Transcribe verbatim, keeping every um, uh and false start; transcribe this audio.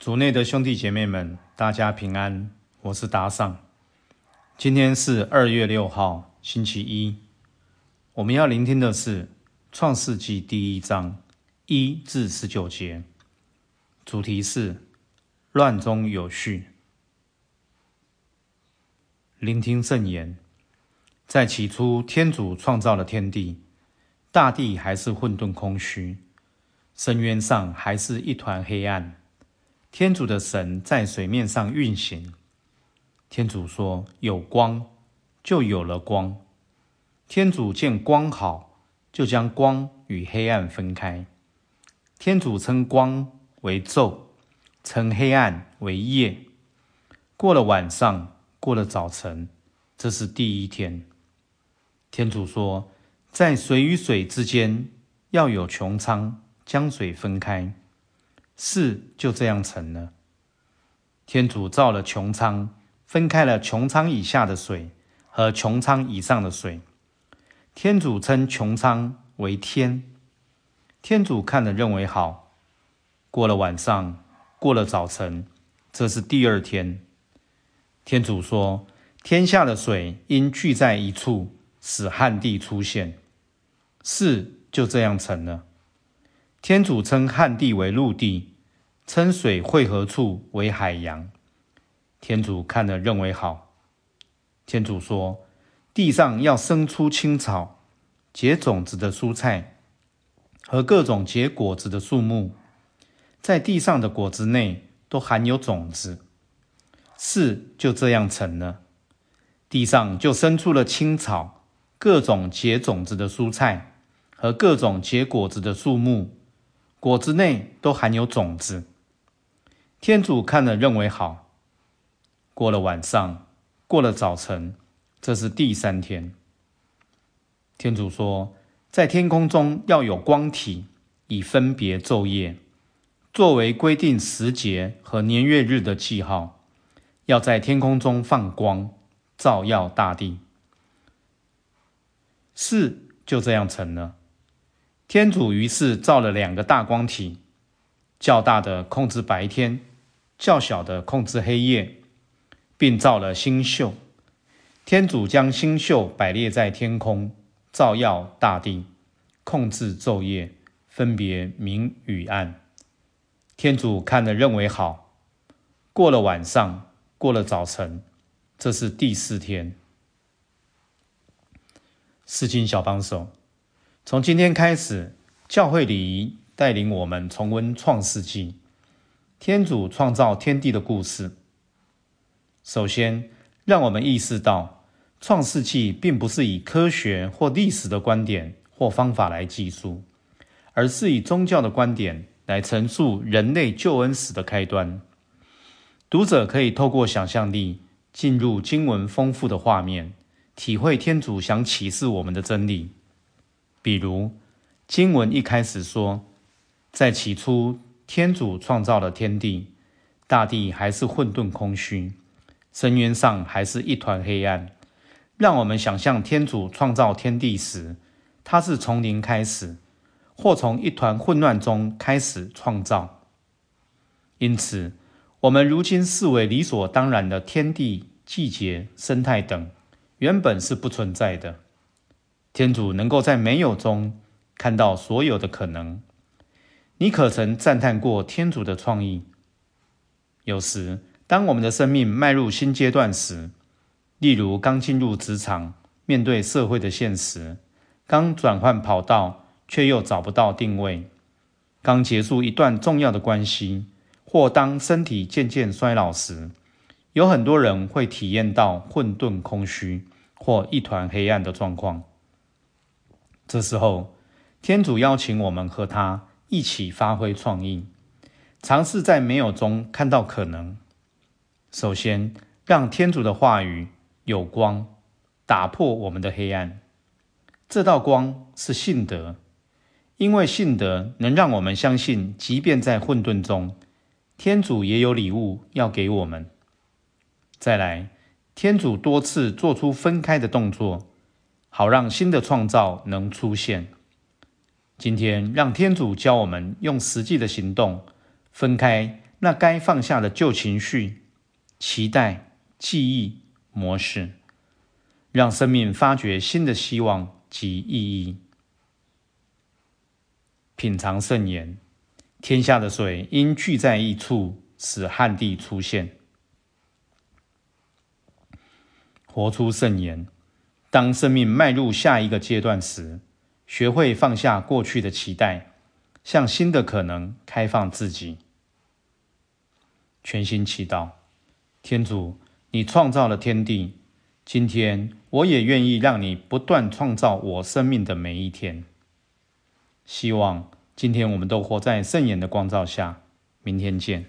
主内的兄弟姐妹们，大家平安，我是达尚。今天是二月六号，星期一。我们要聆听的是《创世纪》第一章一至十九节，主题是乱中有序。聆听圣言。在起初，天主创造了天地，大地还是混沌空虚，深渊上还是一团黑暗。天主的神在水面上运行。天主说：“有光，就有了光。”天主见光好，就将光与黑暗分开。天主称光为昼，称黑暗为夜。过了晚上，过了早晨，这是第一天。天主说：“在水与水之间要有穹苍，将水分开。”事就这样成了。天主造了穹苍，分开了穹苍以下的水和穹苍以上的水。天主称穹苍为天。天主看了认为好。过了晚上，过了早晨，这是第二天。天主说：“天下的水因聚在一处，使旱地出现。”事就这样成了。天主称旱地为陆地，称水汇合处为海洋。天主看了认为好。天主说：“地上要生出青草，结种子的蔬菜和各种结果子的树木，在地上的果子内都含有种子。”事就这样成了。地上就生出了青草，各种结种子的蔬菜和各种结果子的树木，果子内都含有种子。天主看了认为好。过了晚上，过了早晨，这是第三天。天主说：“在天空中要有光体，以分别昼夜，作为规定时节和年月日的记号，要在天空中放光，照耀大地。”事就这样成了。天主于是造了两个大光体，较大的控制白天，较小的控制黑夜，并造了星宿。天主将星宿摆列在天空，照耀大地，控制昼夜，分别明与暗。天主看了认为好。过了晚上，过了早晨，这是第四天。释经小帮手。从今天开始，教会礼仪带领我们重温创世纪，天主创造天地的故事。首先，让我们意识到，创世纪并不是以科学或历史的观点或方法来记述，而是以宗教的观点来陈述人类救恩史的开端。读者可以透过想象力进入经文丰富的画面，体会天主想启示我们的真理。比如，经文一开始说：“在起初，天主创造了天地，大地还是混沌空虚，深渊上还是一团黑暗。”让我们想象天主创造天地时，他是从零开始，或从一团混乱中开始创造。因此，我们如今视为理所当然的天地、季节、生态等，原本是不存在的。天主能够在没有中看到所有的可能。你可曾赞叹过天主的创意？有时，当我们的生命迈入新阶段时，例如刚进入职场，面对社会的现实；刚转换跑道，却又找不到定位；刚结束一段重要的关系，或当身体渐渐衰老时，有很多人会体验到混沌空虚或一团黑暗的状况。这时候，天主邀请我们和他一起发挥创意，尝试在没有中看到可能。首先，让天主的话语有光，打破我们的黑暗。这道光是信德，因为信德能让我们相信，即便在混沌中，天主也有礼物要给我们。再来，天主多次做出分开的动作，好让新的创造能出现。今天，让天主教我们用实际的行动分开那该放下的旧情绪、期待、记忆、模式，让生命发掘新的希望及意义。品尝圣言，天下的水因聚在一处，使旱地出现。活出圣言，当生命迈入下一个阶段时，学会放下过去的期待，向新的可能开放自己。全心祈祷，天主，你创造了天地，今天我也愿意让你不断创造我生命的每一天。希望今天我们都活在圣言的光照下，明天见。